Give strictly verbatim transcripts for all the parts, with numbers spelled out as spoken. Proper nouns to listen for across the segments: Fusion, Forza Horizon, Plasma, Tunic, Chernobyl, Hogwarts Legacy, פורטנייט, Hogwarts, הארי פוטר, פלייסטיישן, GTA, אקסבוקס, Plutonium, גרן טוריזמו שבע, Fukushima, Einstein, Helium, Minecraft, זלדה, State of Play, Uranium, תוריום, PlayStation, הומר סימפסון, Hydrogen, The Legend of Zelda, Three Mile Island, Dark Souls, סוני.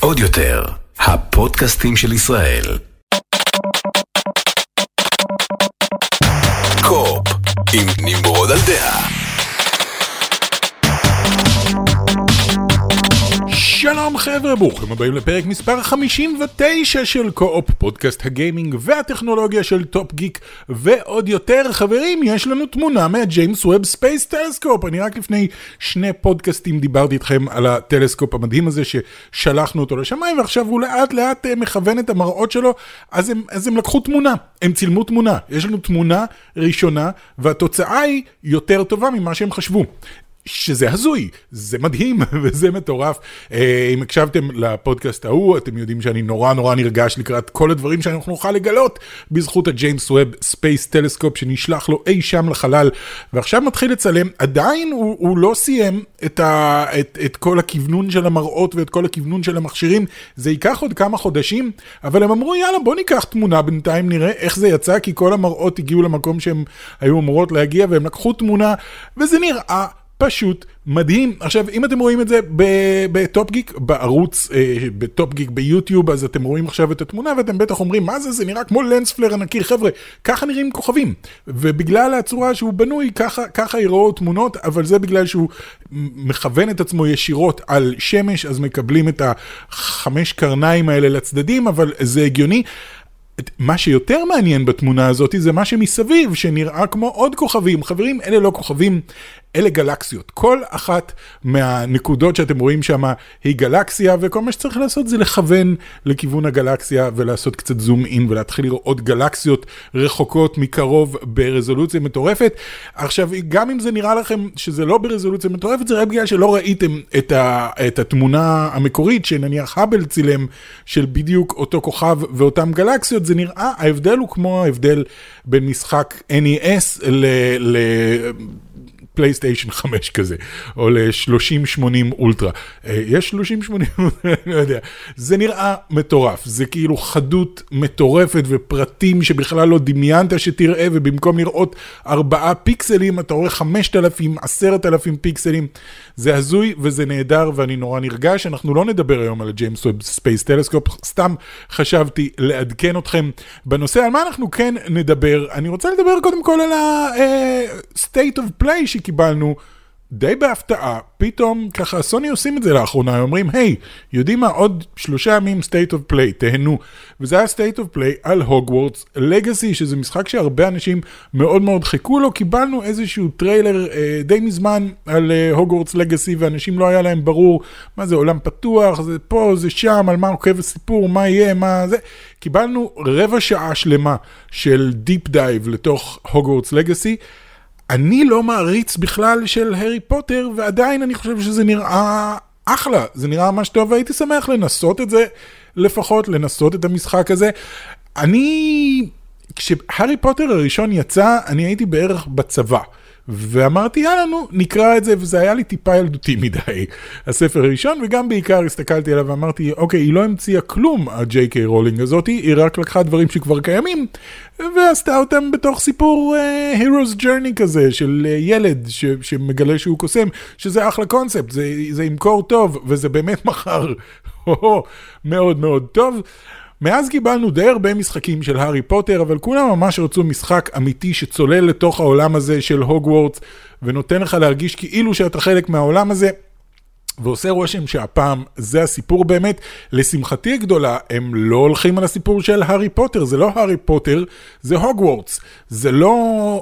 עוד יותר, הפודקאסטים של ישראל. קופ עם נמרוד על דעה. שלום חבר'ה, ברוכים הבאים לפרק מספר חמישים ותשע של קו-אופ, פודקאסט הגיימינג והטכנולוגיה של טופ גיק ועוד יותר. חברים, יש לנו תמונה מהג'יימס ווב ספייס טלסקופ. אני רק לפני שני פודקאסטים דיברתי איתכם על הטלסקופ המדהים הזה ששלחנו אותו לשמיים, ועכשיו הוא לאט לאט מכוון את המראות שלו, אז הם, אז הם לקחו תמונה, הם צילמו תמונה, יש לנו תמונה ראשונה, והתוצאה היא יותר טובה ממה שהם חשבו. שזה הזוי, זה מדהים וזה מטורף. אם הקשבתם לפודקאסט ההוא, אתם יודעים שאני נורא נורא נרגש לקראת כל הדברים שאנחנו נוכל לגלות בזכות הג'יימס ווב ספייס טלסקופ שנשלח לו אי שם לחלל, ועכשיו מתחיל לצלם. עדיין הוא, הוא לא סיים את, ה, את, את כל הכיוונון של המראות ואת כל הכיוונון של המכשירים, זה ייקח עוד כמה חודשים, אבל הם אמרו יאללה בוא ניקח תמונה בינתיים נראה איך זה יצא, כי כל המראות הגיעו למקום שהם היו אמורות להגיע, והם לקחו תמונה וזה נראה פשוט מדהים. עכשיו, אם אתם רואים את זה בטופ גיק, בערוץ, בטופ גיק ביוטיוב, אז אתם רואים עכשיו את התמונה, ואתם בטח אומרים, מה זה? זה נראה כמו לנספלר ענקי, חבר'ה. ככה נראים כוכבים. ובגלל הצורה שהוא בנוי, ככה, ככה יראו תמונות, אבל זה בגלל שהוא מכוון את עצמו ישירות על שמש, אז מקבלים את החמש קרניים האלה לצדדים, אבל זה הגיוני. מה שיותר מעניין בתמונה הזאת זה מה שמסביב, שנראה כמו עוד כוכבים. חברים, אלה לא כוכבים, אלה גלקסיות. כל אחת מהנקודות שאתם רואים שם היא גלקסיה, וכל מה שצריך לעשות זה לכוון לכיוון הגלקסיה ולעשות קצת זום אין ולהתחיל לראות גלקסיות רחוקות מקרוב ברזולוציה מטורפת. עכשיו, גם אם זה נראה לכם שזה לא ברזולוציה מטורפת, זה רק בגלל שלא ראיתם את, ה, את התמונה המקורית שנניח האבל צילם של בדיוק אותו כוכב ואותם גלקסיות. זה נראה, ההבדל הוא כמו ההבדל בין משחק N E S ל... ל פלייסטיישן חמש כזה, או ל-שלושים שמונים אולטרה. יש שלושים שמונים, לא יודע. זה נראה מטורף. זה כאילו חדות מטורפת ופרטים שבכלל לא דמיינת שתראה, ובמקום לראות ארבעה פיקסלים, אתה רואה חמשת אלפים, עשרת אלפים פיקסלים. זה הזוי וזה נהדר, ואני נורא נרגש. אנחנו לא נדבר היום על הג'יימס ווב ספייס טלסקופ, סתם חשבתי לעדכן אתכם בנושא. על מה אנחנו כן נדבר? אני רוצה לדבר קודם כל על ה-State of Play שקיבלנו די בהפתעה. פתאום ככה סוני עושים את זה לאחרונה, אומרים, היי, יודעים מה, עוד שלושה ימים State of Play, תהנו. וזה היה State of Play על Hogwarts Legacy, שזה משחק שהרבה אנשים מאוד מאוד חיכו לו. קיבלנו איזשהו טריילר אה, די מזמן על אה, Hogwarts Legacy, ואנשים לא היה להם ברור מה זה עולם פתוח, זה פה, זה שם, על מה עוקב הסיפור, מה יהיה, מה זה. קיבלנו רבע שעה שלמה של Deep Dive לתוך Hogwarts Legacy. אני לא מעריץ בכלל של הארי פוטר, ועדיין אני חושב שזה נראה אחלה, זה נראה ממש טוב, והייתי שמח לנסות את זה, לפחות לנסות את המשחק הזה. אני, כשהארי פוטר הראשון יצא, אני הייתי בערך בצבא, ואמרתי, יאללה, נו, נקרא את זה, וזה היה לי טיפה ילדותי מדי, הספר הראשון, וגם בעיקר הסתכלתי עליו ואמרתי, אוקיי, היא לא המציאה כלום, הג'יי קיי רולינג הזאת, היא רק לקחה דברים שכבר קיימים, ועשתה אותם בתוך סיפור uh, Hero's Journey כזה, של uh, ילד ש- שמגלה שהוא קוסם, שזה אחלה קונספט, זה, זה ימכור טוב, וזה באמת מחר, מאוד מאוד טוב. מאז קיבלנו די הרבה משחקים של הארי פוטר, אבל כולם ממש רצו משחק אמיתי שצולל לתוך העולם הזה של הוגוורטס, ונותן לך להרגיש כאילו שאתה חלק מהעולם הזה, ועושה רושם שהפעם זה הסיפור באמת. לשמחתי הגדולה, הם לא הולכים על הסיפור של הארי פוטר, זה לא הארי פוטר, זה הוגוורטס. זה לא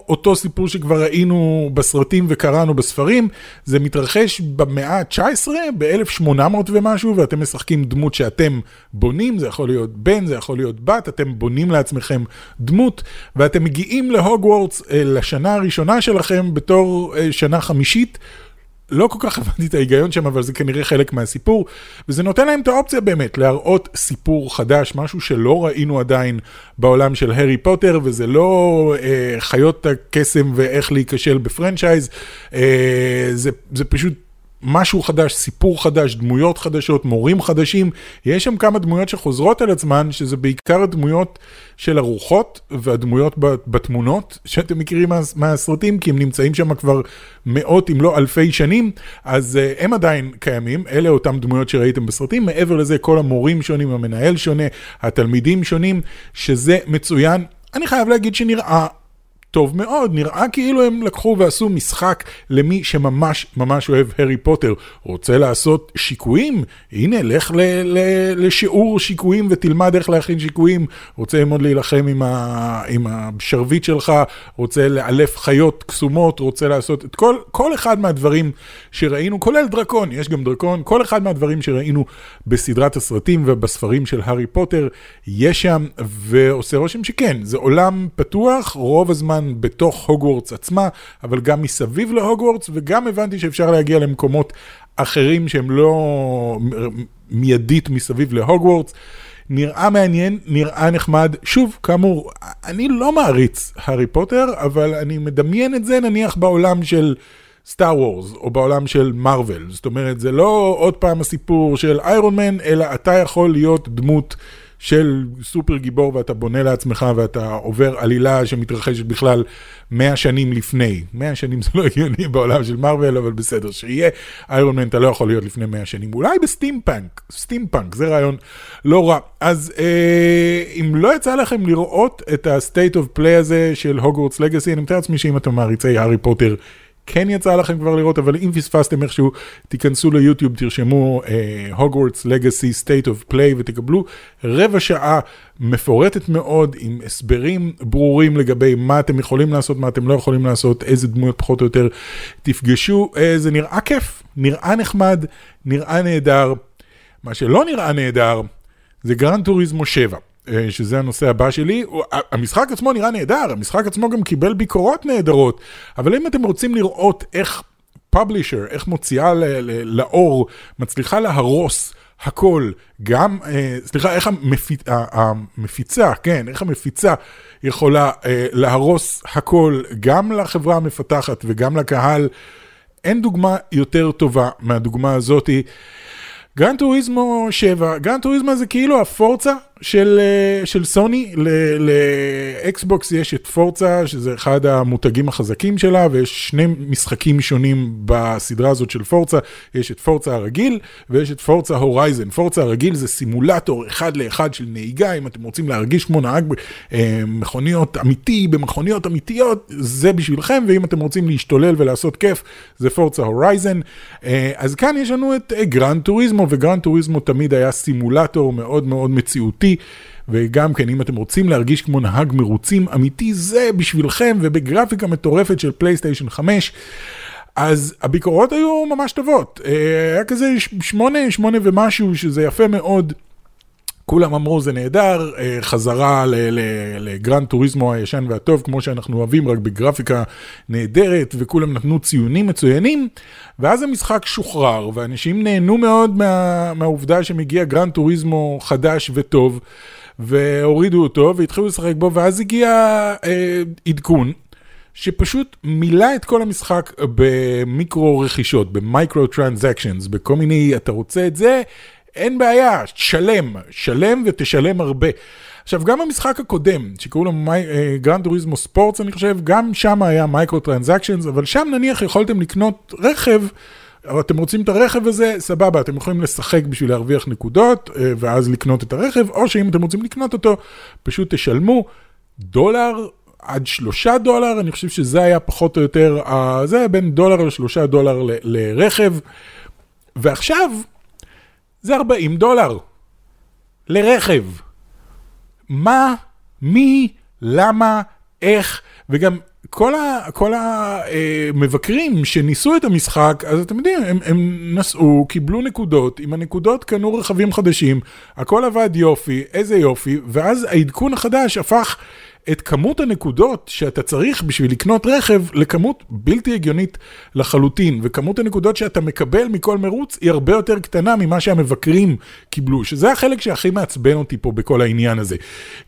אותו סיפור שכבר ראינו בסרטים וקראנו בספרים, זה מתרחש במאה ה-תשע עשרה, ב-אלף שמונה מאות ומשהו, ואתם משחקים דמות שאתם בונים, זה יכול להיות בן, זה יכול להיות בת, אתם בונים לעצמכם דמות, ואתם מגיעים להוגוורטס לשנה הראשונה שלכם בתור שנה חמישית, לא כל כך הבנתי את ההיגיון שם, אבל זה כנראה חלק מהסיפור, וזה נותן להם את האופציה באמת, להראות סיפור חדש, משהו שלא ראינו עדיין בעולם של הארי פוטר, וזה לא אה, חיות הקסם ואיך להיכשל בפרנצ'ייז, אה, זה, זה פשוט משהו חדש, סיפור חדש, דמויות חדשות, מורים חדשים. יש שם כמה דמויות שחוזרות על עצמן, שזה בעיקר הדמויות של הרוחות והדמויות בתמונות, שאתם מכירים מהסרטים, כי הם נמצאים שם כבר מאות, אם לא אלפי שנים, אז הם עדיין קיימים. אלה אותם דמויות שראיתם בסרטים. מעבר לזה, כל המורים שונים, המנהל שונה, התלמידים שונים, שזה מצוין. אני חייב להגיד שנראה טוב מאוד, נראה כאילו הם לקחו ועשו משחק למי שממש ממש אוהב הארי פוטר. רוצה לעשות שיקויים? הנה, לך ל- ל- לשיעור שיקויים ותלמד איך להכין שיקויים. רוצה ללמוד להילחם עם, ה- עם השרבית שלך, רוצה לאלף חיות קסומות, רוצה לעשות את כל, כל אחד מהדברים שראינו, כולל דרקון, יש גם דרקון, כל אחד מהדברים שראינו בסדרת הסרטים ובספרים של הארי פוטר, יש שם, ועושה רושם שכן, זה עולם פתוח, רוב הזמן בתוך הוגוורטס עצמה, אבל גם מסביב להוגוורטס, וגם הבנתי שאפשר להגיע למקומות אחרים שהם לא מיידית מסביב להוגוורטס. נראה מעניין, נראה נחמד. שוב, כאמור, אני לא מעריץ הארי פוטר, אבל אני מדמיין את זה נניח בעולם של סטאר וורס, או בעולם של מרוול. זאת אומרת, זה לא עוד פעם הסיפור של איירון מן, אלא אתה יכול להיות דמות של סופר גיבור, ואתה בונה לעצמך, ואתה עובר עלילה שמתרחשת בכלל מאה שנים לפני. מאה שנים זה לא הגיוני בעולם של מרוול, אבל בסדר, שיהיה איירון מן, אתה לא יכול להיות לפני מאה שנים. אולי בסטימפאנק, סטימפאנק, זה רעיון לא רע. אז אה, אם לא יצא לכם לראות את ה-State of Play הזה של הוגוורטס לגאסי, אני מתאר לעצמי שאם אתם מעריצי הארי פוטר, כן יצא לכם כבר לראות, אבל אם פספסתם איכשהו, תיכנסו ליוטיוב, תרשמו Hogwarts Legacy State of Play, ותקבלו רבע שעה מפורטת מאוד, עם הסברים ברורים לגבי מה אתם יכולים לעשות, מה אתם לא יכולים לעשות, איזה דמויות פחות או יותר תפגשו. זה נראה כיף, נראה נחמד, נראה נהדר. מה שלא נראה נהדר, זה גרן טוריזמו שבע. שזה הנושא הבא שלי. המשחק עצמו נראה נהדר, המשחק עצמו גם קיבל ביקורות נהדרות, אבל אם אתם רוצים לראות איך פאבלישר, איך מוציאה לאור, מצליחה להרוס הכל, גם, סליחה, איך המפיצה, כן, איך המפיצה יכולה להרוס הכל, גם לחברה המפתחת וגם לקהל, אין דוגמה יותר טובה מהדוגמה הזאת. גרן טוריזמו שבע, גרן טוריזמו זה כאילו הפורצה של, של סוני, לאקסבוקס יש את פורצה, שזה אחד המותגים החזקים שלה, ויש שני משחקים שונים בסדרה הזאת של פורצה, יש את פורצה הרגיל, ויש את פורצה הורייזן. פורצה הרגיל זה סימולטור אחד לאחד של נהיגה, אם אתם רוצים להרגיש כמו נהג במכוניות אמיתי, במכוניות אמיתיות, זה בשבילכם, ואם אתם רוצים להשתולל ולעשות כיף, זה פורצה הורייזן. אז כאן יש לנו את גרן טוריזמו, וגרן טוריזמו תמיד היה סימולטור מאוד מאוד מציאותי, וגם כן, אם אתם רוצים להרגיש כמו נהג מרוצים אמיתי, זה בשבילכם, ובגרפיקה מטורפת של פלייסטיישן חמש, אז הביקורות היו ממש טובות. היה כזה שמונה, שמונה ומשהו, שזה יפה מאוד. כולם אמרו, זה נהדר, חזרה לגרן טוריזמו הישן והטוב, כמו שאנחנו אוהבים, רק בגרפיקה נהדרת, וכולם נתנו ציונים מצוינים, ואז המשחק שוחרר, ואנשים נהנו מאוד מה, מהעובדה שמגיע גרן טוריזמו חדש וטוב, והורידו אותו, והתחילו לשחק בו, ואז הגיע אה, עדכון, שפשוט מילא את כל המשחק במיקרו רכישות, במיקרו טרנזקשנס, בכל מיני, אתה רוצה את זה, אין בעיה, שלם, שלם ותשלם הרבה. עכשיו, גם המשחק הקודם, שקראו לו גרן טוריזמו ספורטס, אני חושב, גם שם היה מייקרו טרנזקשנס, אבל שם נניח יכולתם לקנות רכב, אבל אתם רוצים את הרכב הזה, סבבה, אתם יכולים לשחק בשביל להרוויח נקודות, ואז לקנות את הרכב, או שאם אתם רוצים לקנות אותו, פשוט תשלמו דולר עד שלושה דולר, אני חושב שזה היה פחות או יותר, זה היה בין דולר לשלושה דולר ל- לרכב, ועכשיו זה ארבעים דולר לרכב. מה, מי, למה, איך, וגם כל ה, כל המבקרים שניסו את המשחק, אז אתם יודעים, הם, הם נסעו, קיבלו נקודות, עם הנקודות קנו רכבים חדשים, הכל עבד יופי, איזה יופי, ואז העדכון החדש הפך את כמות הנקודות שאתה צריך בשביל לקנות רכב לכמות בלתי הגיונית לחלוטין, וכמות הנקודות שאתה מקבל מכל מרוץ היא הרבה יותר קטנה ממה שהמבקרים קיבלו, שזה החלק שהכי מעצבן אותי פה בכל העניין הזה.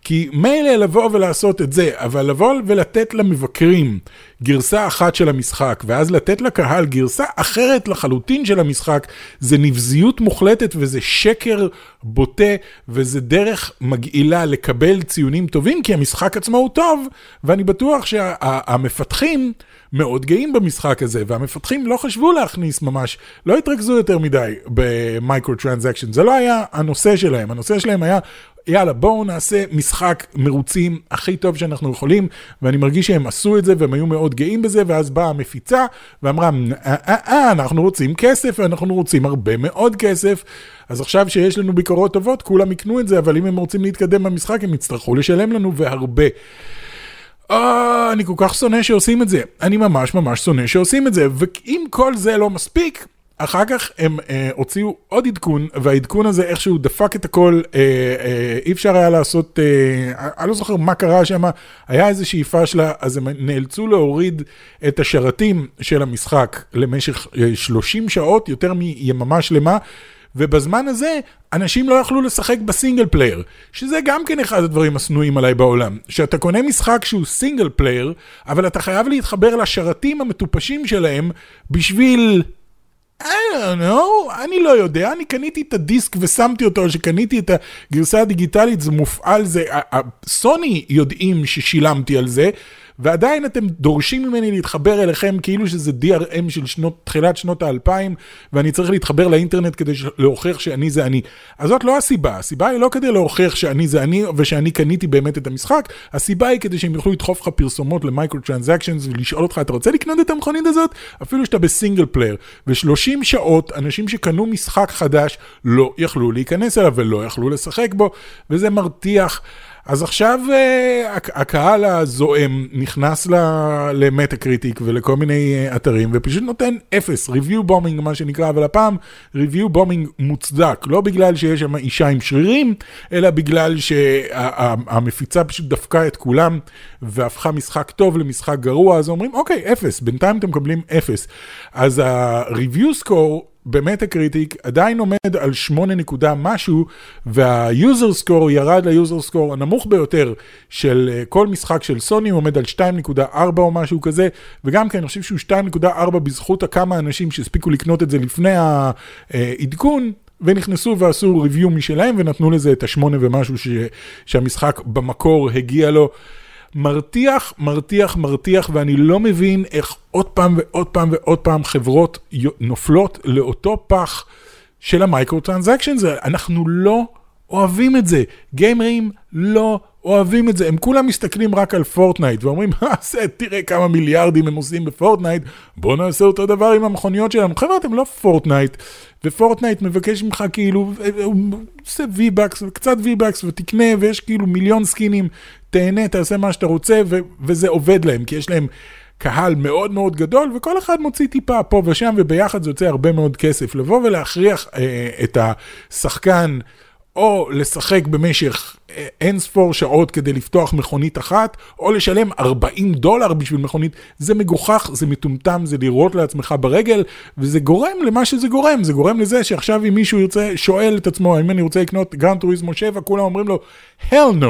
כי מילא לבוא ולעשות את זה, אבל לבוא ולתת למבקרים גרסה אחת של המשחק, ואז לתת לקהל גרסה אחרת לחלוטין של המשחק, זה נבזיות מוחלטת, וזה שקר בוטה, וזה דרך מגעילה לקבל ציונים טובים, כי המשחק עצמו הוא טוב, ואני בטוח שהמפתחים מאוד גאים במשחק הזה, והמפתחים לא חשבו להכניס ממש, לא התרכזו יותר מדי במייקרו-טרנזקשן, זה לא היה הנושא שלהם, הנושא שלהם היה, יאללה, בואו נעשה משחק מרוצים הכי טוב שאנחנו יכולים, ואני מרגיש שהם עשו את זה, והם היו מאוד גאים בזה, ואז באה המפיצה, ואמרה, אנחנו רוצים כסף, אנחנו רוצים הרבה מאוד כסף, אז עכשיו שיש לנו ביקורות טובות, כולם יקנו את זה, אבל אם הם רוצים להתקדם במשחק, הם יצטרכו לשלם לנו, והרבה. אה, אני כל כך שונא שעושים את זה, אני ממש ממש שונא שעושים את זה, ואם כל זה לא מספיק, אחר כך הם אה, הוציאו עוד עדכון, והעדכון הזה איכשהו דפק את הכל, אה, אה, אי אפשר היה לעשות, אה, אני לא זוכר מה קרה שם, היה איזושהי פשלה, אז הם נאלצו להוריד את השרתים של המשחק למשך אה, שלושים שעות, יותר מיממה שלמה, ובזמן הזה אנשים לא יכלו לשחק בסינגל פלייר, שזה גם כן אחד הדברים הסנויים עליי בעולם, שאתה קונה משחק שהוא סינגל פלייר, אבל אתה חייב להתחבר לשרתים המטופשים שלהם בשביל... I don't know, אני לא יודע, אני קניתי את הדיסק ושמתי אותו, שקניתי את הגרסה הדיגיטלית, זה מופעל, זה, סוני יודעים ששילמתי על זה, ועדיין אתם דורשים ממני להתחבר אליכם, כאילו שזה די אר אם של שנות, תחילת שנות האלפיים, ואני צריך להתחבר לאינטרנט כדי להוכיח שאני זה אני. אז זאת לא הסיבה, הסיבה היא לא כדי להוכיח שאני זה אני, ושאני קניתי באמת את המשחק, הסיבה היא כדי שהם יוכלו לדחוף לך פרסומות למייקרו-טרנזקשנס, ולשאול אותך, אתה רוצה לקנות את המכונית הזאת? אפילו שאתה בסינגל פלייר. ושלושים שעות, אנשים שקנו משחק חדש, לא יכלו להיכנס אליו, ולא יכלו לשחק בו, וזה מרתיח. אז עכשיו הקהל הזועם נכנס למטה קריטיק ולכל מיני אתרים, ופשוט נותן אפס, review bombing מה שנקרא, אבל הפעם review bombing מוצדק, לא בגלל שיש שם אישה עם שרירים, אלא בגלל שהמפיצה פשוט דפקה את כולם, והפכה משחק טוב למשחק גרוע, אז אומרים, אוקיי, אפס, בינתיים אתם מקבלים אפס. אז ה-review score במטה קריטיק עדיין עומד על שמונה נקודה משהו, והיוזר סקור ירד ליוזר סקור הנמוך ביותר של כל משחק של סוני, הוא עומד על שתיים נקודה ארבע או משהו כזה, וגם כן אני חושב שהוא שתיים נקודה ארבע בזכות הכמה אנשים שהספיקו לקנות את זה לפני העדכון, ונכנסו ועשו ריוויו משלהם, ונתנו לזה את השמונה ומשהו ש... שהמשחק במקור הגיע לו. מרתיח, מרתיח, מרתיח, ואני לא מבין איך עוד פעם ועוד פעם ועוד פעם חברות נופלות לאותו פח של המייקרו-טרנזקשנס. אנחנו לא אוהבים את זה. גיימרים לא אוהבים את זה. הם כולם מסתכלים רק על פורטנייט ואומרים, תראה כמה מיליארדים הם עושים בפורטנייט, בוא נעשה אותו דבר עם המכוניות שלנו. חבר'ה, אתם לא פורטנייט, ופורטנייט מבקש ממך כאילו, עושה וי-בקס, קצת וי-בקס, ותקנה, ויש כאילו מיליון סקינים, תהנה, תעשה מה שאתה רוצה, ו- וזה עובד להם, כי יש להם קהל מאוד מאוד גדול, וכל אחד מוציא טיפה פה ושם, וביחד זה יוצא הרבה מאוד כסף. לבוא ולהכריח אה, את השחקן, או לשחק במשך אין ספור שעות כדי לפתוח מכונית אחת, או לשלם ארבעים דולר בשביל מכונית, זה מגוחך, זה מטומטם, זה לירות לעצמך ברגל, וזה גורם למה שזה גורם, זה גורם לזה שעכשיו אם מישהו ירצה, שואל את עצמו, אם אני רוצה לקנות גרן טוריזמו שבע, כולם אומרים לו, hell no,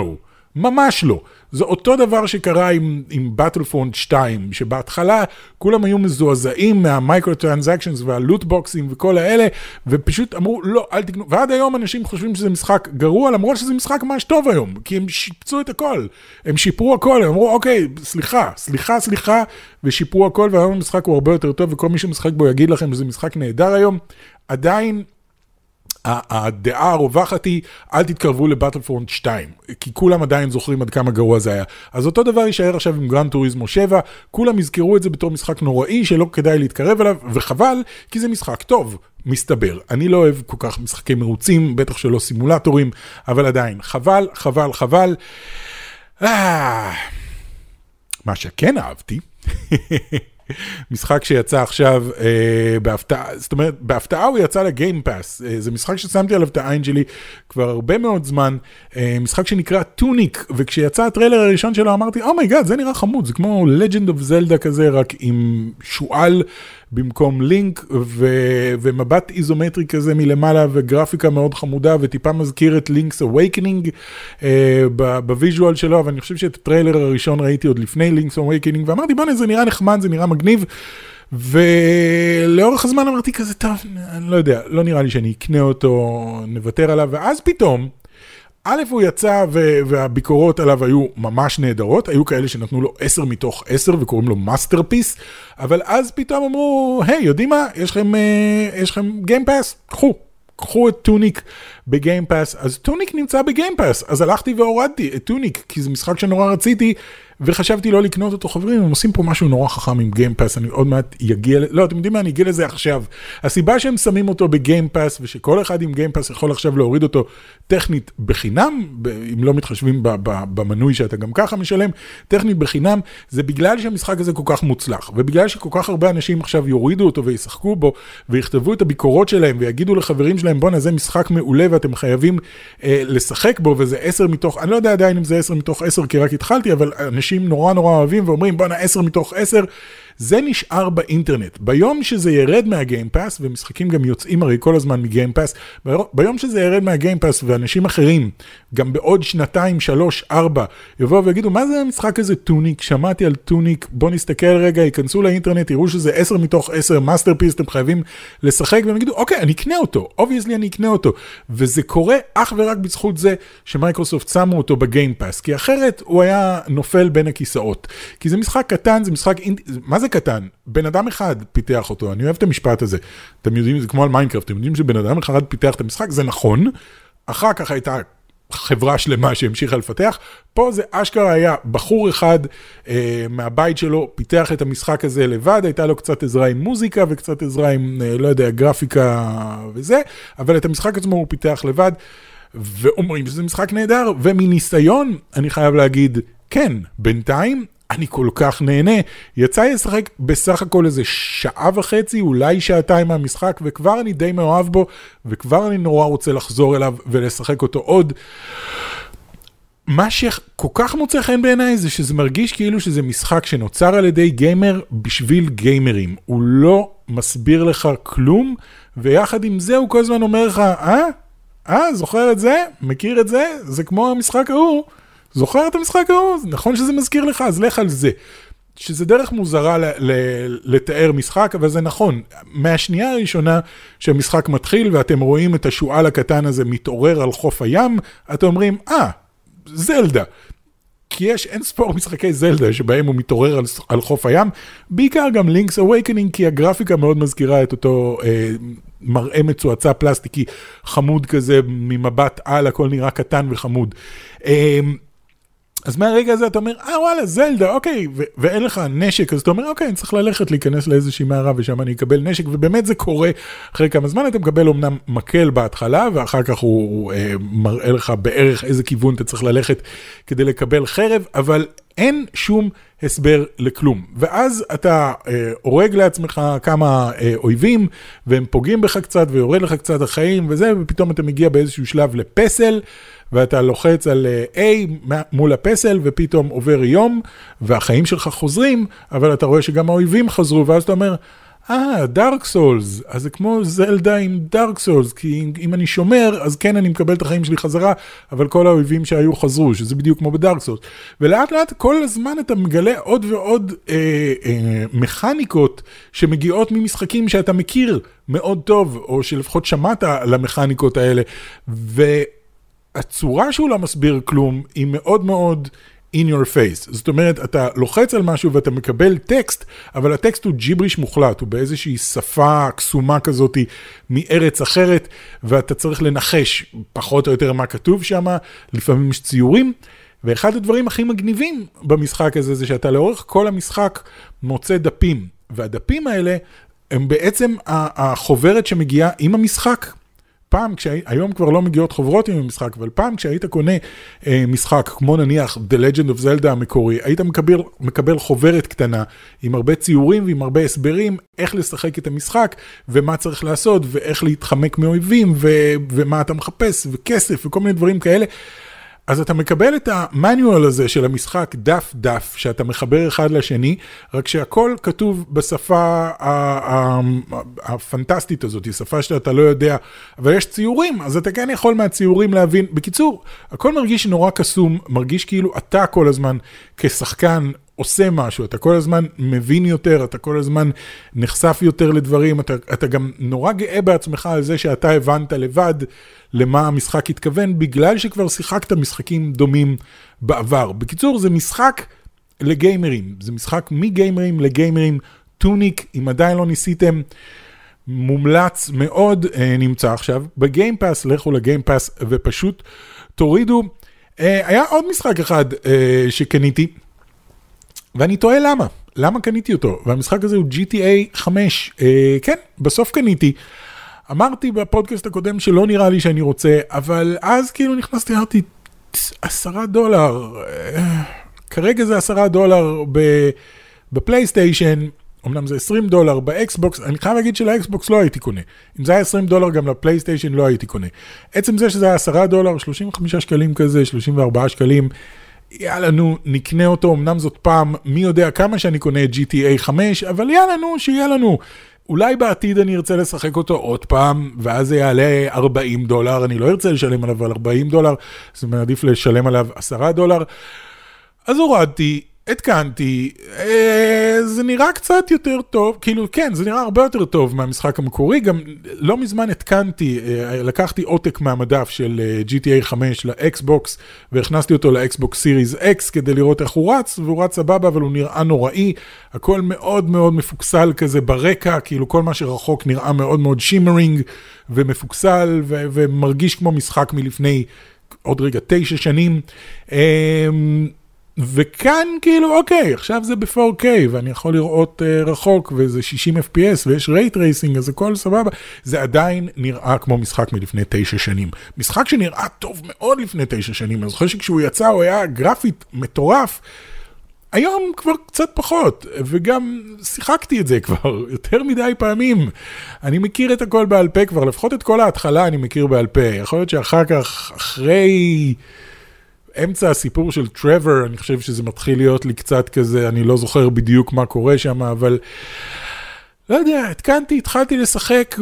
ממש לא. זה אותו דבר שקרה עם, עם Battlefront שתיים, שבהתחלה כולם היו מזועזעים מה-microtransactions וה-lootboxים וכל האלה, ופשוט אמרו, לא, אל תקנו. ועד היום אנשים חושבים שזה משחק גרוע, למרות שזה משחק ממש טוב היום, כי הם שיפצו את הכל, הם שיפרו הכל, הם אמרו, אוקיי, סליחה, סליחה, סליחה, ושיפרו הכל, והיום המשחק הוא הרבה יותר טוב, וכל מי שמשחק בו יגיד לכם שזה משחק נהדר היום. עדיין הדעה הרווחת היא, אל תתקרבו לבטלפרונט שתיים, כי כולם עדיין זוכרים עד כמה גרוע זה היה. אז אותו דבר יישאר עכשיו עם גרן טוריזמו שבע, כולם יזכרו את זה בתור משחק נוראי שלא כדאי להתקרב אליו, וחבל, כי זה משחק טוב, מסתבר. אני לא אוהב כל כך משחקי מרוצים, בטח שלא סימולטורים, אבל עדיין, חבל, חבל, חבל. מה שכן אהבתי, משחק שיצא עכשיו אה, בהפתעה, זאת אומרת, בהפתעה הוא יצא לגיים פאס, אה, זה משחק ששמתי עליו את העין שלי כבר הרבה מאוד זמן, אה, משחק שנקרא טוניק, וכשיצא הטריילר הראשון שלו אמרתי, "Oh my God, זה נראה חמוד, זה כמו Legend of Zelda כזה, רק עם שואל במקום לינק, ו- ומבט איזומטרי כזה מלמעלה, וגרפיקה מאוד חמודה, וטיפה מזכיר את Link's Awakening אה, בוויז'ואל שלו, אבל אני חושב שאת הטריילר הראשון ראיתי עוד לפני Link's Awakening, ואמרתי, בוא נה, זה נראה נחמד, זה נראה מגניב, ולאורך הזמן אמרתי כזה, טוב, אני לא יודע, לא נראה לי שאני אקנה אותו, נוותר עליו, ואז פתאום, א' הוא יצא והביקורות עליו היו ממש נהדרות, היו כאלה שנתנו לו עשר מתוך עשר וקוראים לו מאסטרפיס, אבל אז פתאום אמרו, היי, יודעים מה, יש לכם, יש לכם Game Pass, קחו, קחו את טוניק בגיים פאס, אז טוניק נמצא בגיים פאס, אז הלכתי והורדתי את טוניק, כי זה משחק שנורא רציתי, וחשבתי לא לקנות אותו. חברים, הם עושים פה משהו נורא חכם עם גיים פאס, אני עוד מעט יגיע, לא, אתם יודעים מה, אני אגיע לזה עכשיו. הסיבה שהם שמים אותו בגיים פאס, ושכל אחד עם גיים פאס יכול עכשיו להוריד אותו טכנית בחינם, אם לא מתחשבים במנוי שאתה גם ככה משלם, טכנית בחינם, זה בגלל שהמשחק הזה כל כך מוצלח, ובגלל שכל כך הרבה אנשים עכשיו יורידו אותו וישחקו בו, ויכתבו את הביקורות שלהם, ויגידו לחברים שלהם, בוא נזה משחק מעולה ואתם חייבים אה, לשחק בו, וזה עשר מתוך, אני לא יודע עדיין אם זה עשר מתוך עשר, כי רק התחלתי, אבל אנשים נורא נורא אוהבים ואומרים, בוא נה עשר מתוך עשר, זה נשאר באינטרנט. ביום שזה ירד מהגיים פאס, ומשחקים גם יוצאים הרי כל הזמן מגיים פאס, ב- ביום שזה ירד מהגיים פאס, ואנשים אחרים, גם בעוד שנתיים, שלוש, ארבע, יבואו ויגידו, מה זה המשחק הזה טוניק? שמעתי על טוניק, בוא נסתכל רגע, ייכנסו לאינטרנט, יראו שזה עשר מתוך עשר, מאסטרפיס, אתם חייבים לשחק, והם יגידו, אוקיי, אני אקנה אותו, obviously אני אקנה אותו. וזה קורה אך ורק בזכות זה שמייקרוסופט שמו אותו בגיים פאס, כי אחרת הוא היה נופל בין הכיסאות. כי זה משחק קטן, זה משחק, מה זה קטן? בן אדם אחד פיתח אותו, אני אוהב את המשפט הזה, אתם יודעים, זה כמו על מיינקראפט, אתם יודעים שבן אדם אחד פיתח את המשחק, זה נכון, אחר כך הייתה חברה שלמה שהמשיכה לפתח, פה זה אשכרה היה בחור אחד אה, מהבית שלו, פיתח את המשחק הזה לבד, הייתה לו קצת עזרה עם מוזיקה וקצת עזרה עם, אה, לא יודע, גרפיקה וזה, אבל את המשחק עצמו הוא פיתח לבד, ואומרים שזה משחק נהדר, ומניסיון אני חייב להגיד, כן, בינתיים, אני כל כך נהנה, יצא לשחק בסך הכל איזה שעה וחצי, אולי שעתיים מהמשחק, וכבר אני די מאוהב בו, וכבר אני נורא רוצה לחזור אליו ולשחק אותו עוד. מה שכל כך מוצא חן בעיניי, זה שזה מרגיש כאילו שזה משחק שנוצר על ידי גיימר בשביל גיימרים. הוא לא מסביר לך כלום, ויחד עם זה הוא כל הזמן אומר לך, אה? אה, זוכר את זה? מכיר את זה? זה כמו המשחק ההוא. זוכר את המשחק ההוא? נכון שזה מזכיר לך, אז לך על זה. שזה דרך מוזרה ל- ל- לתאר משחק, אבל זה נכון. מהשנייה הראשונה שהמשחק מתחיל, ואתם רואים את השואל הקטן הזה מתעורר על חוף הים, אתם אומרים, אה, זלדה. כי יש אין ספור משחקי זלדה שבהם הוא מתעורר על, על חוף הים, בעיקר גם Link's Awakening, כי הגרפיקה מאוד מזכירה את אותו אה, מראה מצועצע פלסטיקי חמוד כזה, ממבט על, הכל נראה קטן וחמוד. אה... אז מהרגע הזה אתה אומר, אה וואלה, זלדה, אוקיי, ו- ואין לך נשק, אז אתה אומר, אוקיי, אני צריך ללכת להיכנס לאיזושהי מערה, ושם אני אקבל נשק, ובאמת זה קורה אחרי כמה זמן, אתה מקבל אומנם מקל בהתחלה, ואחר כך הוא, הוא אה, מראה לך בערך איזה כיוון אתה צריך ללכת כדי לקבל חרב, אבל אין שום הסבר לכלום. ואז אתה אה, הורג לעצמך כמה אה, אויבים, והם פוגעים בך קצת, ויורד לך קצת החיים וזה, ופתאום אתה מגיע באיזשהו שלב לפסל, ואתה לוחץ על A מול הפסל, ופתאום עובר יום, והחיים שלך חוזרים, אבל אתה רואה שגם האויבים חזרו, ואז אתה אומר, אה, דארק סולס, אז זה כמו זלדה עם דארק סולס, כי אם אני שומר, אז כן, אני מקבל את החיים שלי חזרה, אבל כל האויבים שהיו חזרו, שזה בדיוק כמו בדארק סולס. ולאט לאט, כל הזמן אתה מגלה עוד ועוד אה, אה, מכניקות, שמגיעות ממשחקים שאתה מכיר מאוד טוב, או שלפחות שמעת על המכניקות האלה, ו... הצורה שהוא לא מסביר כלום היא מאוד מאוד in your face. זאת אומרת, אתה לוחץ על משהו ואתה מקבל טקסט, אבל הטקסט הוא ג'יבריש מוחלט, הוא באיזושהי שפה קסומה כזאת מארץ אחרת, ואתה צריך לנחש פחות או יותר מה כתוב שם, לפעמים יש ציורים, ואחד הדברים הכי מגניבים במשחק הזה, זה שאתה לאורך כל המשחק מוצא דפים, והדפים האלה הם בעצם החוברת שמגיעה עם המשחק, פעם, היום כבר לא מגיעות חוברות עם המשחק, אבל פעם כשהיית קונה משחק, כמו נניח The Legend of Zelda המקורי, היית מקבל, מקבל חוברת קטנה, עם הרבה ציורים ועם הרבה הסברים, איך לשחק את המשחק, ומה צריך לעשות, ואיך להתחמק מאויבים, ו- ומה אתה מחפש, וכסף, וכל מיני דברים כאלה. אז אתה מקבל את המניואל הזה של המשחק דף דף, שאתה מחבר אחד לשני, רק שהכל כתוב בשפה הפנטסטית הזאת, היא שפה שאתה לא יודע, אבל יש ציורים, אז אתה כן יכול מהציורים להבין. בקיצור, הכל מרגיש נורא קסום, מרגיש כאילו אתה כל הזמן כשחקן עושה משהו, אתה כל הזמן מבין יותר, אתה כל הזמן נחשף יותר לדברים, אתה, אתה גם נורא גאה בעצמך על זה שאתה הבנת לבד למה המשחק התכוון, בגלל שכבר שיחקת משחקים דומים בעבר. בקיצור, זה משחק לגיימרים, זה משחק מגיימרים לגיימרים, טוניק, אם עדיין לא ניסיתם, מומלץ מאוד, נמצא עכשיו בגיים פאס, לכו לגיים פאס ופשוט תורידו. היה עוד משחק אחד שקניתי, ואני תוהה למה, למה קניתי אותו, והמשחק הזה הוא ג'י טי איי חמש, אה, כן, בסוף קניתי, אמרתי בפודקאסט הקודם שלא נראה לי שאני רוצה, אבל אז כאילו נכנסתי, אמרתי, עשרה דולר, אה, כרגע זה עשרה דולר בפלייסטיישן, אמנם זה עשרים דולר באקסבוקס, אני חייב להגיד שלאקסבוקס לא הייתי קונה, אם זה היה עשרים דולר גם לפלייסטיישן לא הייתי קונה, עצם זה שזה היה עשרה דולר, שלושים וחמישה שקלים כזה, שלושים וארבעה שקלים, יאללה נו, נקנה אותו, אמנם זאת פעם, מי יודע כמה שאני קונה את ג'י טי איי חמש, אבל יאללה נו, שיהיה לנו. אולי בעתיד אני ארצה לשחק אותו עוד פעם, ואז זה יעלה ארבעים דולר, אני לא ארצה לשלם עליו על ארבעים דולר, אז מעדיף לשלם עליו עשרה דולר. אז הורדתי, התקנתי, אה, זה נראה קצת יותר טוב, כאילו כן, זה נראה הרבה יותר טוב מהמשחק המקורי, גם לא מזמן התקנתי, אה, לקחתי עותק מהמדף של אה, ג'י טי איי חמש לאקסבוקס, והכנסתי אותו לאקסבוקס סיריז X כדי לראות איך הוא רץ, והוא רץ סבבה, אבל הוא נראה נוראי, הכל מאוד מאוד מפוקסל כזה ברקע, כאילו כל מה שרחוק נראה מאוד מאוד שימרינג, ומפוקסל, ו- ומרגיש כמו משחק מלפני עוד רגע תשע שנים, אה, וכאן כאילו, אוקיי, עכשיו זה ב-פור קיי, ואני יכול לראות uh, רחוק, וזה שישים אף פי אס, ויש רייט רייסינג, אז הכל סבבה. זה עדיין נראה כמו משחק מלפני תשע שנים. משחק שנראה טוב מאוד לפני תשע שנים, אני זוכר שכשהוא יצא, הוא היה גרפית מטורף, היום כבר קצת פחות, וגם שיחקתי את זה כבר יותר מדי פעמים. אני מכיר את הכל בעל פה כבר, לפחות את כל ההתחלה אני מכיר בעל פה. יכול להיות שאחר כך, אחרי אמצע הסיפור של טרוור, אני חושב שזה מתחיל להיות לי קצת כזה, אני לא זוכר בדיוק מה קורה שם, אבל לא יודע, התקנתי, התחלתי לשחק,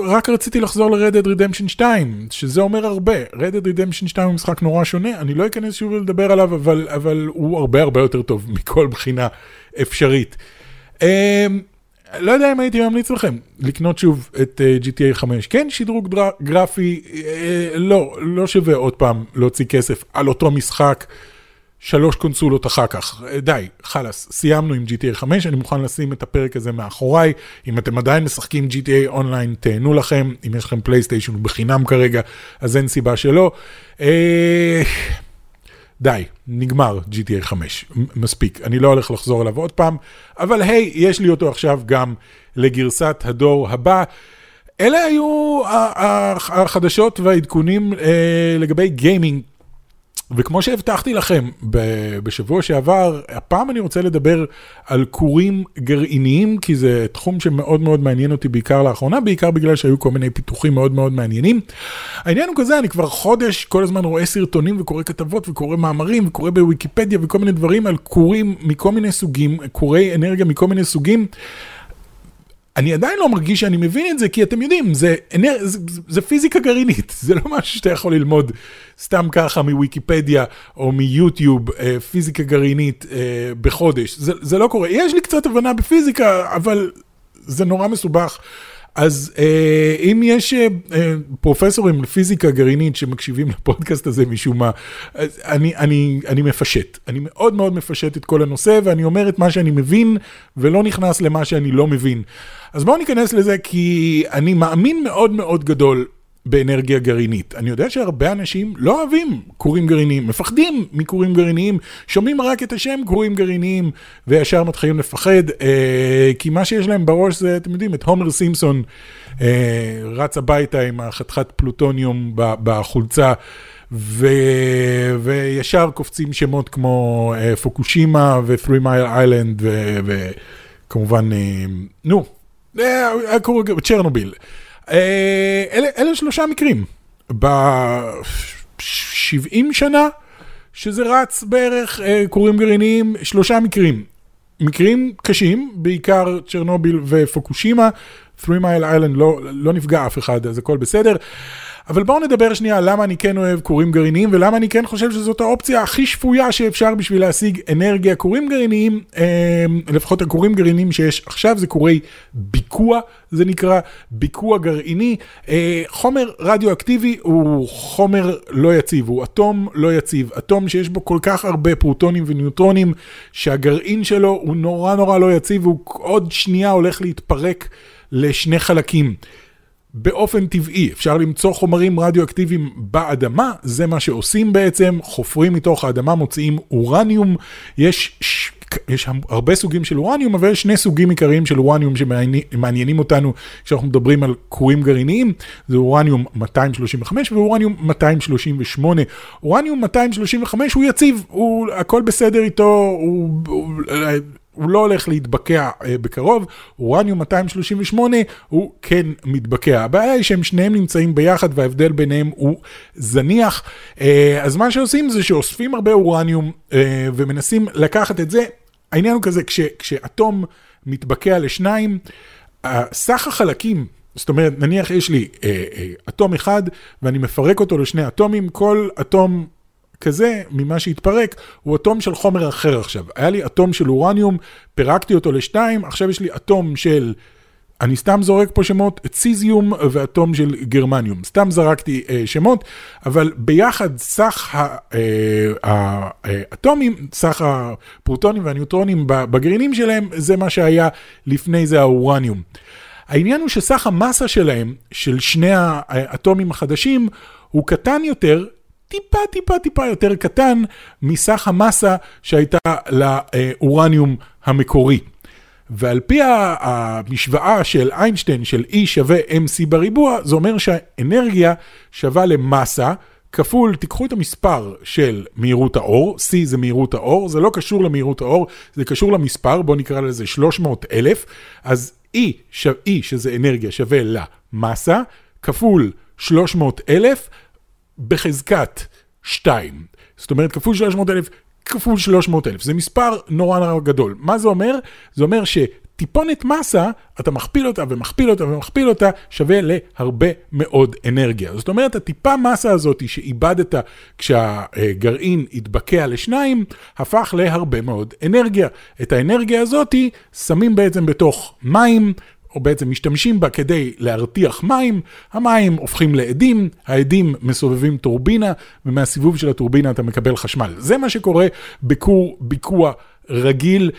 ורק רציתי לחזור ל-Red Dead Redemption שתיים, שזה אומר הרבה. Red Dead Redemption שתיים הוא משחק נורא שונה, אני לא אכנס שוב לדבר עליו, אבל, אבל הוא הרבה הרבה יותר טוב מכל בחינה אפשרית. לא יודע אם הייתי ממליץ לכם לקנות שוב את ג'י טי איי חמש. כן, שדרוג גרפי, לא, לא שווה עוד פעם להוציא כסף על אותו משחק, שלוש קונסולות אחר כך. די, חלס, סיימנו עם ג'י טי איי חמש, אני מוכן לשים את הפרק הזה מאחוריי. אם אתם עדיין משחקים ג'י טי איי אונליין, תהנו לכם. אם יש לכם פלייסטיישן בחינם כרגע, אז אין סיבה שלא. די, נגמר ג'י טי איי חמש, מספיק, אני לא הולך לחזור אליו עוד פעם, אבל היי, יש לי אותו עכשיו גם לגרסת הדור הבא. אלה היו החדשות והעדכונים לגבי גיימינג, וכמו שהבטחתי לכם בשבוע שעבר, הפעם אני רוצה לדבר על כורים גרעיניים, כי זה תחום שמאוד מאוד מעניין אותי בעיקר לאחרונה, בעיקר בגלל שהיו כל מיני פיתוחים מאוד מאוד מעניינים. העניין הוא כזה, אני כבר חודש כל הזמן רואה סרטונים וקורא כתבות וקורא מאמרים וקורא בוויקיפדיה וכל מיני דברים על כורים מכל מיני סוגים, כורי אנרגיה מכל מיני סוגים. אני עדיין לא מרגיש שאני מבין את זה, כי אתם יודעים, זה, זה, זה פיזיקה גרעינית, זה לא משהו שאתה יכול ללמוד סתם ככה מוויקיפדיה או מיוטיוב, פיזיקה גרעינית בחודש, זה, זה לא קורה. יש לי קצת הבנה בפיזיקה, אבל זה נורא מסובך. אז אם יש פרופסורים לפיזיקה גרעינית שמקשיבים לפודקאסט הזה משום מה, אני, אני, אני מפשט. אני מאוד מאוד מפשט את כל הנושא, ואני אומר את מה שאני מבין, ולא נכנס למה שאני לא מבין. אז בואו ניכנס לזה, כי אני מאמין מאוד מאוד גדול באנרגיה גרעינית. אני יודע שהרבה אנשים לא אוהבים כורים גרעיניים, מפחדים מכורים גרעיניים, שומעים רק את השם כורים גרעיניים, וישר מתחילים לפחד, אה, כי מה שיש להם בראש זה, אתם יודעים, את הומר סימפסון, אה, רץ הביתה עם החתכת פלוטוניום בחולצה, ו... וישר קופצים שמות כמו אה, פוקושימה, ו-Three Mile Island, ו... וכמובן, אה, נו, אה, הקור... צ'רנוביל. אלה, אלה שלושה מקרים, בשנה שבעים שנה שזה רץ בערך, קוראים גרעיניים, שלושה מקרים. מקרים קשים, בעיקר צ'רנוביל ופוקושימה, Three Mile Island לא, לא נפגע אף אחד, אז הכל בסדר. אבל בואו נדבר שנייה למה אני כן אוהב קורים גרעיניים, ולמה אני כן חושב שזאת האופציה הכי שפויה שאפשר בשביל להשיג אנרגיה. קורים גרעיניים, לפחות הקורים גרעיניים שיש עכשיו, זה קורי ביקוע, זה נקרא ביקוע גרעיני. חומר רדיואקטיבי הוא חומר לא יציב, הוא אטום לא יציב, אטום שיש בו כל כך הרבה פרוטונים וניוטרונים, שהגרעין שלו הוא נורא נורא לא יציב, הוא עוד שנייה הולך להתפרק לשני חלקים. באופן טבעי אפשר למצוא חומרים רדיואקטיביים באדמה, זה מה שעושים בעצם, חופרים מתוך האדמה, מוצאים אורניום. יש, יש הרבה סוגים של אורניום, אבל יש שני סוגים עיקריים של אורניום שמעניינים אותנו כשאנחנו מדברים על קורים גרעיניים, זה אורניום מאתיים שלושים וחמש ואורניום מאתיים שלושים ושמונה. אורניום מאתיים שלושים וחמש הוא יציב, הוא, הכל בסדר איתו, הוא... הוא הוא לא הולך להתבקע בקרוב, אורניום מאתיים שלושים ושמונה הוא כן מתבקע. הבעיה היא שהם שניהם נמצאים ביחד, וההבדל ביניהם הוא זניח. אז מה שעושים זה שאוספים הרבה אורניום, ומנסים לקחת את זה. העניין הוא כזה, כש, כשאטום מתבקע לשניים, סך החלקים, זאת אומרת, נניח יש לי אטום אחד, ואני מפרק אותו לשני אטומים, כל אטום כזה, ממה שהתפרק, הוא אטום של חומר אחר עכשיו. היה לי אטום של אורניום, פירקתי אותו לשתיים, עכשיו יש לי אטום של, אני סתם זורק פה שמות, ציזיום ואטום של גרמניום. סתם זרקתי אה, שמות, אבל ביחד סך האטומים, סך הפרוטונים והניוטרונים בגרעינים שלהם, זה מה שהיה לפני זה האורניום. העניין הוא שסך המסה שלהם, של שני האטומים החדשים, הוא קטן יותר, טיפה, טיפה, טיפה יותר קטן מסך המסה שהייתה לאורניום המקורי. ועל פי המשוואה של איינשטיין, של E שווה M C בריבוע, זה אומר שהאנרגיה שווה למסה, כפול, תיקחו את המספר של מהירות האור, C זה מהירות האור, זה לא קשור למהירות האור, זה קשור למספר, בוא נקרא לזה שלוש מאות אלף, אז E, ש... E שזה אנרגיה שווה למסה, כפול שלוש מאות אלף, בחזקת שתיים. זאת אומרת, כפול שלוש מאות אלף, כפול שלוש מאות אלף. זה מספר נורא נורא גדול. מה זה אומר? זה אומר שטיפונת מסה, אתה מכפיל אותה ומכפיל אותה ומכפיל אותה, שווה להרבה מאוד אנרגיה. זאת אומרת, הטיפה מסה הזאת שאיבדת כשהגרעין התבקע לשניים, הפך להרבה מאוד אנרגיה. את האנרגיה הזאת שמים בעצם בתוך מים, או בעצם משתמשים בה כדי להרתיח מים, המים הופכים לעדים, העדים מסובבים טורבינה, ומהסיבוב של הטורבינה אתה מקבל חשמל. זה מה שקורה בקור ביקוע רגיל,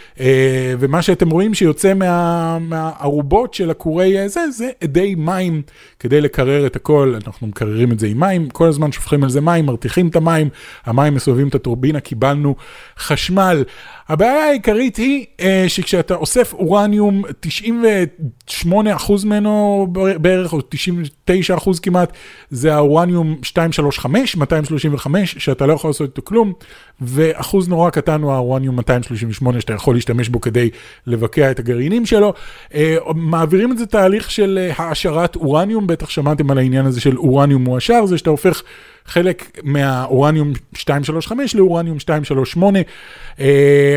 ומה שאתם רואים שיוצא מה, מהערובות של הקורי הזה, זה עדי מים, כדי לקרר את הכל, אנחנו מקררים את זה עם מים, כל הזמן שופכים על זה מים, מרתיחים את המים, המים מסובבים את הטורבינה, קיבלנו חשמל. הבעיה העיקרית היא שכשאתה אוסף אורניום, תשעים ושמונה אחוז ממנו בערך, או תשעים ותשע אחוז כמעט, זה האורניום מאתיים שלושים וחמש, מאתיים שלושים וחמש, שאתה לא יכול לעשות איתו כלום, ואחוז נורא קטן הוא האורניום מאתיים שלושים ושמונה, שאתה יכול להשתמש בו כדי לבקע את הגרעינים שלו. מעבירים את זה תהליך של העשרת אורניום, בטח שמעתם על העניין הזה של אורניום מועשר, זה שאתה הופך חלק מהאורניום מאתיים שלושים וחמש לאורניום מאתיים שלושים ושמונה.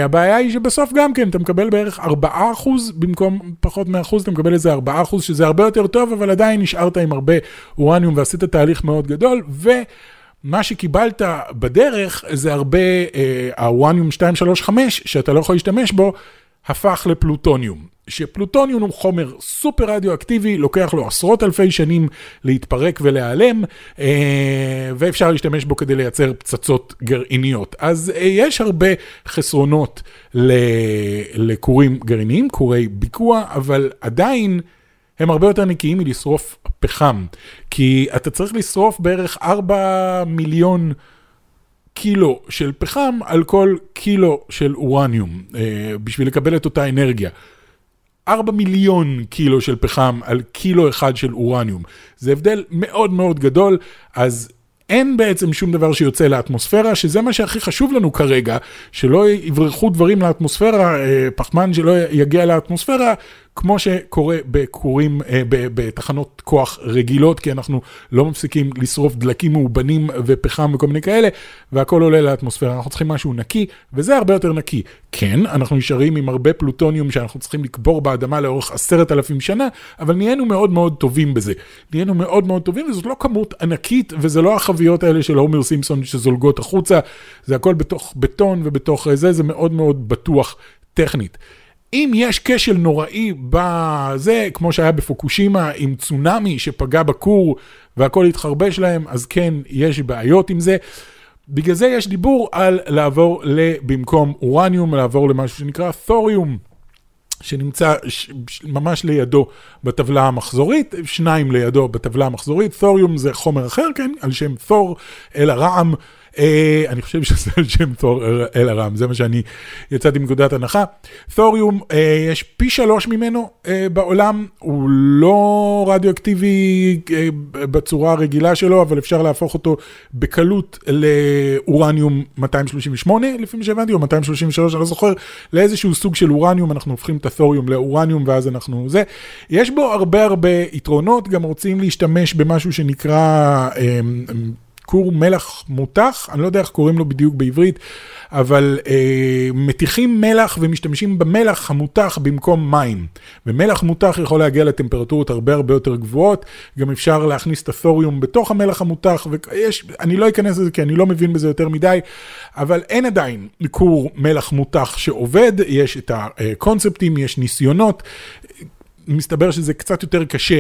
הבעיה היא שבסוף גם כן, אתה מקבל בערך ארבעה אחוז, במקום פחות מאחוז, אתה מקבל איזה ארבעה אחוז, שזה הרבה יותר טוב, אבל עדיין נשארת עם הרבה אורניום, ועשית תהליך מאוד גדול, ו... מה שקיבלת בדרך זה הרבה, האורניום מאתיים שלושים וחמש, שאתה לא יכול להשתמש בו, הפך לפלוטוניום. שפלוטוניום הוא חומר סופר רדיואקטיבי, לוקח לו עשרות אלפי שנים להתפרק ולהיעלם, ואפשר להשתמש בו כדי לייצר פצצות גרעיניות. אז יש הרבה חסרונות לקורים גרעיניים, קורי ביקוע, אבל עדיין הם הרבה יותר נקיים מלשרוף פחם, כי אתה צריך לשרוף בערך ארבעה מיליון קילו של פחם על כל קילו של אורניום, בשביל לקבל את אותה אנרגיה. ארבעה מיליון קילו של פחם על קילו אחד של אורניום. זה הבדל מאוד מאוד גדול, אז אין בעצם שום דבר שיוצא לאטמוספירה, שזה מה שהכי חשוב לנו כרגע, שלא יברחו דברים לאטמוספירה, פחמן שלא יגיע לאטמוספירה, כמו שקורה בקורים, בתחנות כוח רגילות, כי אנחנו לא מפסיקים לשרוף דלקים מאובנים ופחם וכל מיני כאלה, והכל עולה לאטמוספירה. אנחנו צריכים משהו נקי, וזה הרבה יותר נקי. כן, אנחנו נשארים עם הרבה פלוטוניום שאנחנו צריכים לקבור באדמה לאורך עשרת אלפים שנה, אבל נהיינו מאוד מאוד טובים בזה. נהיינו מאוד מאוד טובים, וזאת לא כמות ענקית, וזה לא החביות האלה של הומר סימפסון שזולגות החוצה, זה הכל בתוך בטון ובתוך זה, זה מאוד מאוד בטוח טכנית. אם יש כשל נוראי בזה, כמו שהיה בפוקושימה עם צונאמי שפגע בקור והכל התחרבש להם, אז כן, יש בעיות עם זה. בגלל זה יש דיבור על לעבור במקום אורניום, לעבור למשהו שנקרא תוריום, שנמצא ממש לידו בטבלה המחזורית, שניים לידו בטבלה המחזורית. תוריום זה חומר אחר, כן, על שם תור אל הרעם. אני חושב שזה על שם תור אל הרעם, זה מה שאני יצאתי מנקודת הנחה. תוריום, יש פי שלוש ממנו בעולם, הוא לא רדיואקטיבי בצורה הרגילה שלו, אבל אפשר להפוך אותו בקלות לאורניום מאתיים שלושים ושמונה, לפעמים שהבנתי, או מאתיים שלושים ושלוש, אני לא זוכר, לאיזשהו סוג של אורניום, אנחנו הופכים את התוריום לאורניום, ואז אנחנו זה. יש בו הרבה הרבה יתרונות, גם רוצים להשתמש במשהו שנקרא כור מלח מותח, אני לא יודע איך קוראים לו בדיוק בעברית, אבל אה, מתיחים מלח ומשתמשים במלח המותח במקום מים. ומלח מותח יכול להגיע לטמפרטורות הרבה הרבה יותר גבוהות, גם אפשר להכניס את התוריום בתוך המלח המותח, ויש, אני לא אכנס לזה כי אני לא מבין בזה יותר מדי, אבל אין עדיין כור מלח מותח שעובד, יש את הקונספטים, יש ניסיונות, מסתבר שזה קצת יותר קשה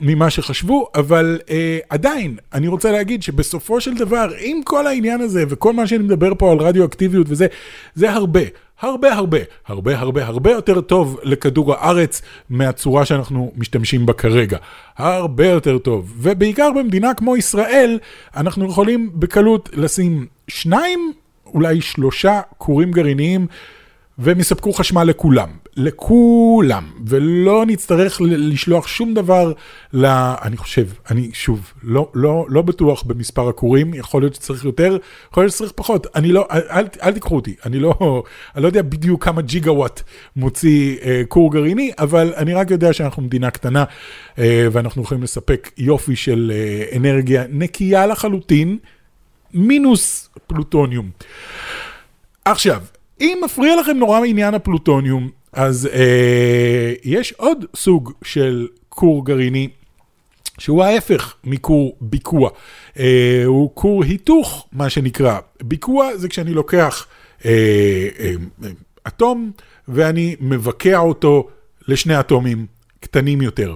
ממה שחשבו, אבל אה, עדיין אני רוצה להגיד שבסופו של דבר, עם כל העניין הזה וכל מה שאני מדבר פה על רדיואקטיביות וזה, זה הרבה, הרבה, הרבה, הרבה, הרבה, הרבה יותר טוב לכדור הארץ מהצורה שאנחנו משתמשים בה כרגע. הרבה יותר טוב. ובעיקר במדינה כמו ישראל, אנחנו יכולים בקלות לשים שניים, אולי שלושה כורים גרעיניים, והם יספקו חשמל לכולם, לכולם, ולא נצטרך לשלוח שום דבר, ל... אני חושב, אני שוב, לא, לא, לא בטוח במספר הכורים, יכול להיות שצריך יותר, יכול להיות שצריך פחות, אני לא, אל, אל תיקחו אותי, אני לא, אני לא יודע בדיוק כמה ג'יגה וואט מוציא אה, כור גרעיני, אבל אני רק יודע שאנחנו מדינה קטנה, אה, ואנחנו יכולים לספק יופי של אה, אנרגיה נקייה לחלוטין, מינוס פלוטוניום. עכשיו, אם מפריע לכם נורא מעניין הפלוטוניום, אז אה, יש עוד סוג של כור גרעיני, שהוא ההפך מכור ביקוע. אה, הוא כור היתוך, מה שנקרא. ביקוע זה כשאני לוקח אה, אה, אה, אטום, ואני מבקע אותו לשני אטומים קטנים יותר.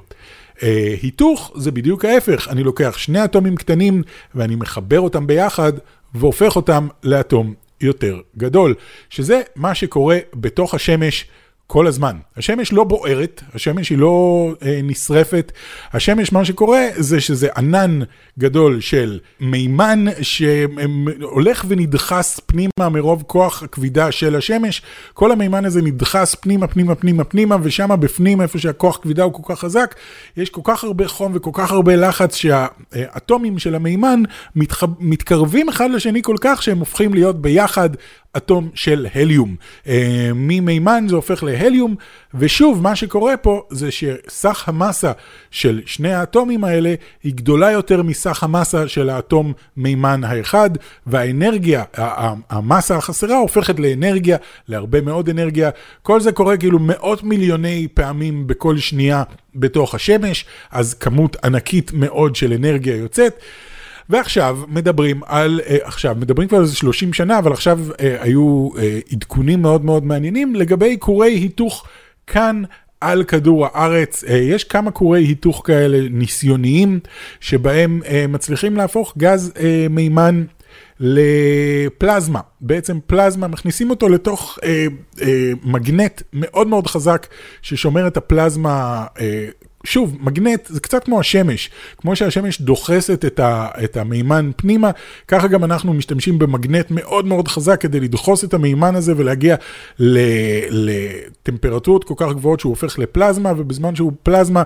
אה, היתוך זה בדיוק ההפך. אני לוקח שני אטומים קטנים, ואני מחבר אותם ביחד, והופך אותם לאטום יותר גדול, שזה מה שקורה בתוך השמש כל הזמן. השמש לא בוערת, השמש היא לא אה, נשרפת, השמש מה שקורה זה שזה ענן גדול של מימן שהולך ונדחס פנימה מרוב כוח הכבידה של השמש, כל המימן הזה נדחס פנימה, פנימה, פנימה, פנימה, ושמה בפנים איפה שהכוח כבידה הוא כל כך חזק, יש כל כך הרבה חום וכל כך הרבה לחץ שהאטומים של המימן מתח... מתקרבים אחד לשני כל כך שהם הופכים להיות ביחד אטום של הליום. אה, ממימן זה הופך להליום, ושוב מה שקורה פה זה שסך המסה של שני האטומים האלה היא גדולה יותר מסך המסה של האטום מימן האחד, והאנרגיה, המסה החסרה הופכת לאנרגיה, להרבה מאוד אנרגיה. כל זה קורה כאילו מאות מיליוני פעמים בכל שנייה בתוך השמש, אז כמות ענקית מאוד של אנרגיה יוצאת. ועכשיו מדברים על, עכשיו מדברים כבר על זה שלושים שנה, אבל עכשיו היו עדכונים מאוד מאוד מעניינים לגבי כורי היתוך כאן על כדור הארץ. יש כמה כורי היתוך כאלה ניסיוניים, שבהם מצליחים להפוך גז מימן לפלזמה. בעצם פלזמה, מכניסים אותו לתוך מגנט מאוד מאוד חזק, ששומר את הפלזמה קטנה. שוב, מגנט זה קצת כמו השמש, כמו שהשמש דוחסת את, ה, את המימן פנימה, ככה גם אנחנו משתמשים במגנט מאוד מאוד חזק כדי לדחוס את המימן הזה ולהגיע לטמפרטורות כל כך גבוהות שהוא הופך לפלזמה, ובזמן שהוא פלזמה,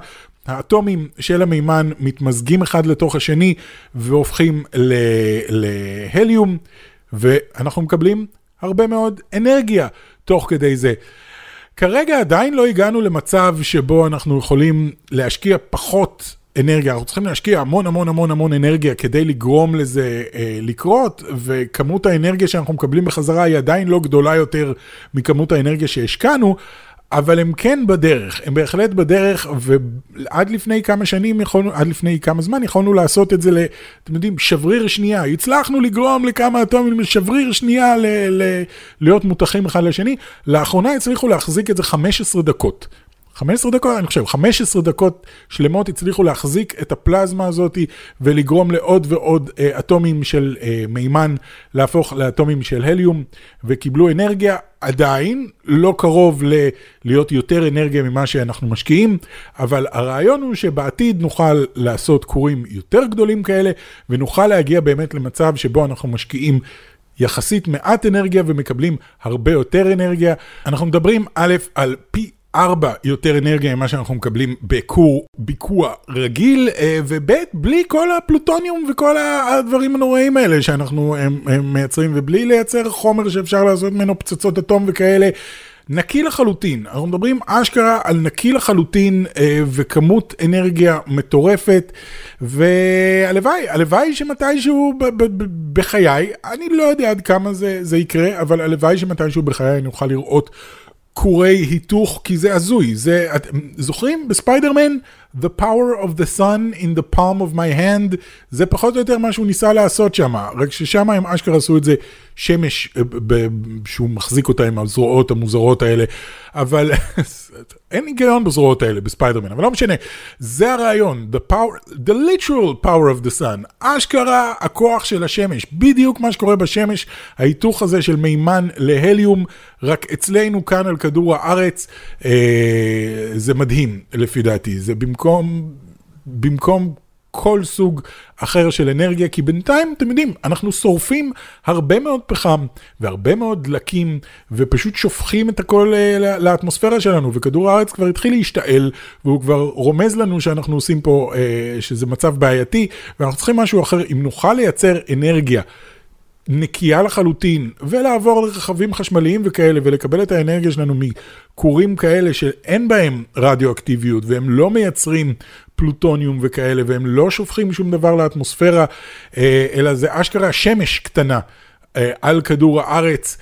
האטומים של המימן מתמזגים אחד לתוך השני והופכים להליום, ואנחנו מקבלים הרבה מאוד אנרגיה תוך כדי זה. כרגע עדיין לא הגענו למצב שבו אנחנו יכולים להשקיע פחות אנרגיה. אנחנו צריכים להשקיע המון המון המון המון אנרגיה כדי לגרום לזה אה, לקרות, וכמות האנרגיה שאנחנו מקבלים בחזרה היא עדיין לא גדולה יותר מכמות האנרגיה שהשקענו, אבל הם כן בדרך, הם בהחלט בדרך, ועד לפני כמה שנים, יכולנו, עד לפני כמה זמן, יכולנו לעשות את זה, ל, אתם יודעים, שבריר שנייה, הצלחנו לגרום לכמה אטומים, שבריר שנייה ל, ל, להיות מותחים אחד לשני, לאחרונה הצליחו להחזיק את זה חמש עשרה דקות, חמש עשרה דקות, אני חושב, חמש עשרה דקות שלמות הצליחו להחזיק את הפלזמה הזאת ולגרום לעוד ועוד אטומים של מימן להפוך לאטומים של הליום, וקיבלו אנרגיה עדיין, לא קרוב להיות יותר אנרגיה ממה שאנחנו משקיעים, אבל הרעיון הוא שבעתיד נוכל לעשות קורים יותר גדולים כאלה, ונוכל להגיע באמת למצב שבו אנחנו משקיעים יחסית מעט אנרגיה ומקבלים הרבה יותר אנרגיה. אנחנו מדברים א' על פי ארבע יותר אנרגיה ממה שאנחנו מקבלים ביקור, ביקוע רגיל, ובית בלי כל הפלוטוניום וכל הדברים הנוראים האלה שאנחנו הם, הם מייצרים, ובלי לייצר חומר שאפשר לעשות ממנו פצצות אטום וכאלה. נקי לחלוטין, אנחנו מדברים אשכרה על נקי לחלוטין, וכמות אנרגיה מטורפת, והלוואי, הלוואי שמתישהו בחיי, אני לא יודע עד כמה זה, זה יקרה, אבל הלוואי שמתישהו בחיי נוכל לראות קורי היתוך, כי זה עזוי. זה, את, זוכרים? בספיידרמן, The power of the sun in the palm of my hand, זה פחות או יותר מה שהוא ניסה לעשות שם, רק ששם הם אשכרה עשו את זה שמש, ב- ב- שהוא מחזיק אותה עם הזרועות המוזרות האלה, אבל אין היגיון בזרועות האלה בספיידרמן, אבל לא משנה, זה הרעיון, the power, the literal power of the sun, אשכרה הכוח של השמש, בדיוק מה שקורה בשמש, ההיתוך הזה של מימן להליום, רק אצלנו כאן על כדור הארץ, אה, זה מדהים לפי דעתי, זה במקום במקום, במקום כל סוג אחר של אנרגיה, כי בינתיים, אתם יודעים, אנחנו שורפים הרבה מאוד פחם והרבה מאוד דלקים, ופשוט שופכים את הכל אה, לאטמוספירה שלנו, וכדור הארץ כבר התחיל להשתעל, והוא כבר רומז לנו שאנחנו עושים פה, אה, שזה מצב בעייתי, ואנחנו צריכים משהו אחר. אם נוכל לייצר אנרגיה נקייה לחלוטין, ולעבור לרכבים חשמליים וכאלה, ולקבל את האנרגיה שלנו מקורים כאלה שאין בהם רדיואקטיביות, והם לא מייצרים פלוטוניום וכאלה, והם לא שופכים שום דבר לאטמוספירה, אלא זה אשכרה שמש קטנה על כדור הארץ,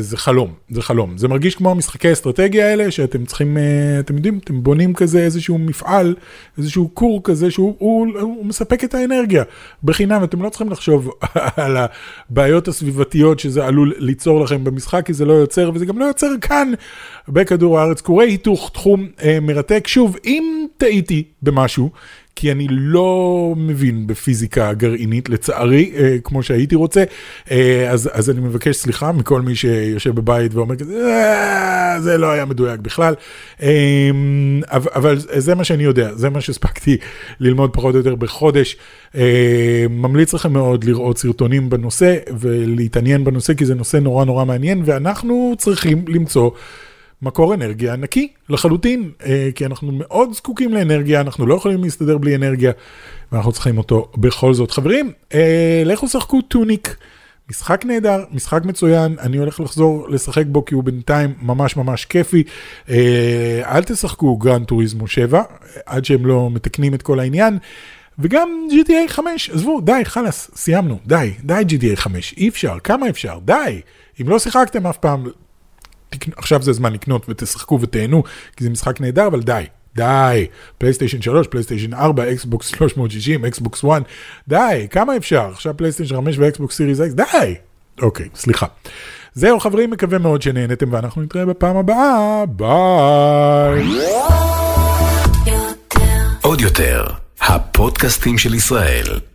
זה חלום, זה חלום. זה מרגיש כמו המשחקי אסטרטגיה האלה, שאתם צריכים, אתם יודעים, אתם בונים כזה איזשהו מפעל, איזשהו קור כזה, שהוא הוא, הוא מספק את האנרגיה בחינם, אתם לא צריכים לחשוב על הבעיות הסביבתיות שזה עלול ליצור לכם במשחק, כי זה לא יוצר, וזה גם לא יוצר כאן בכדור הארץ. קורי היתוך, תחום מרתק. שוב, אם טעיתי במשהו, כי אני לא מבין בפיזיקה גרעינית, לצערי, אה, כמו שהייתי רוצה, אה, אז, אז אני מבקש סליחה מכל מי שיושב בבית ואומר כזה, אה, זה לא היה מדויק בכלל, אה, אבל, אבל זה מה שאני יודע, זה מה שספקתי ללמוד פחות או יותר בחודש, אה, ממליץ לכם מאוד לראות סרטונים בנושא, ולהתעניין בנושא, כי זה נושא נורא נורא מעניין, ואנחנו צריכים למצוא מקור אנרגיה נקי לחלוטין, כי אנחנו מאוד זקוקים לאנרגיה, אנחנו לא יכולים להסתדר בלי אנרגיה, ואנחנו צריכים אותו בכל זאת. חברים, לכו שחקו טוניק, משחק נהדר, משחק מצוין, אני הולך לחזור לשחק בו, כי הוא בינתיים ממש ממש כיפי. אל תשחקו גרן טוריזמו שבע, עד שהם לא מתקנים את כל העניין, וגם ג'י טי איי חמש, עזבו, די, חלס, סיימנו, די, די ג'י טי איי חמש, אי אפשר, כמה אפשר, די, אם לא שיחקתם אף פעם, עכשיו זה זמן לקנות ותשחקו ותהנו, כי זה משחק נהדר, אבל די, די. פלייסטיישן שלוש, פלייסטיישן ארבע, אקסבוקס שלוש מאות שישים, אקסבוקס אחת, די, כמה אפשר? עכשיו פלייסטיישן חמש ואקסבוקס סיריס אקס, די. אוקיי, סליחה. זהו חברים, מקווה מאוד שנהנתם, ואנחנו נתראה בפעם הבאה. ביי. עוד יותר, הפודקאסטים של ישראל.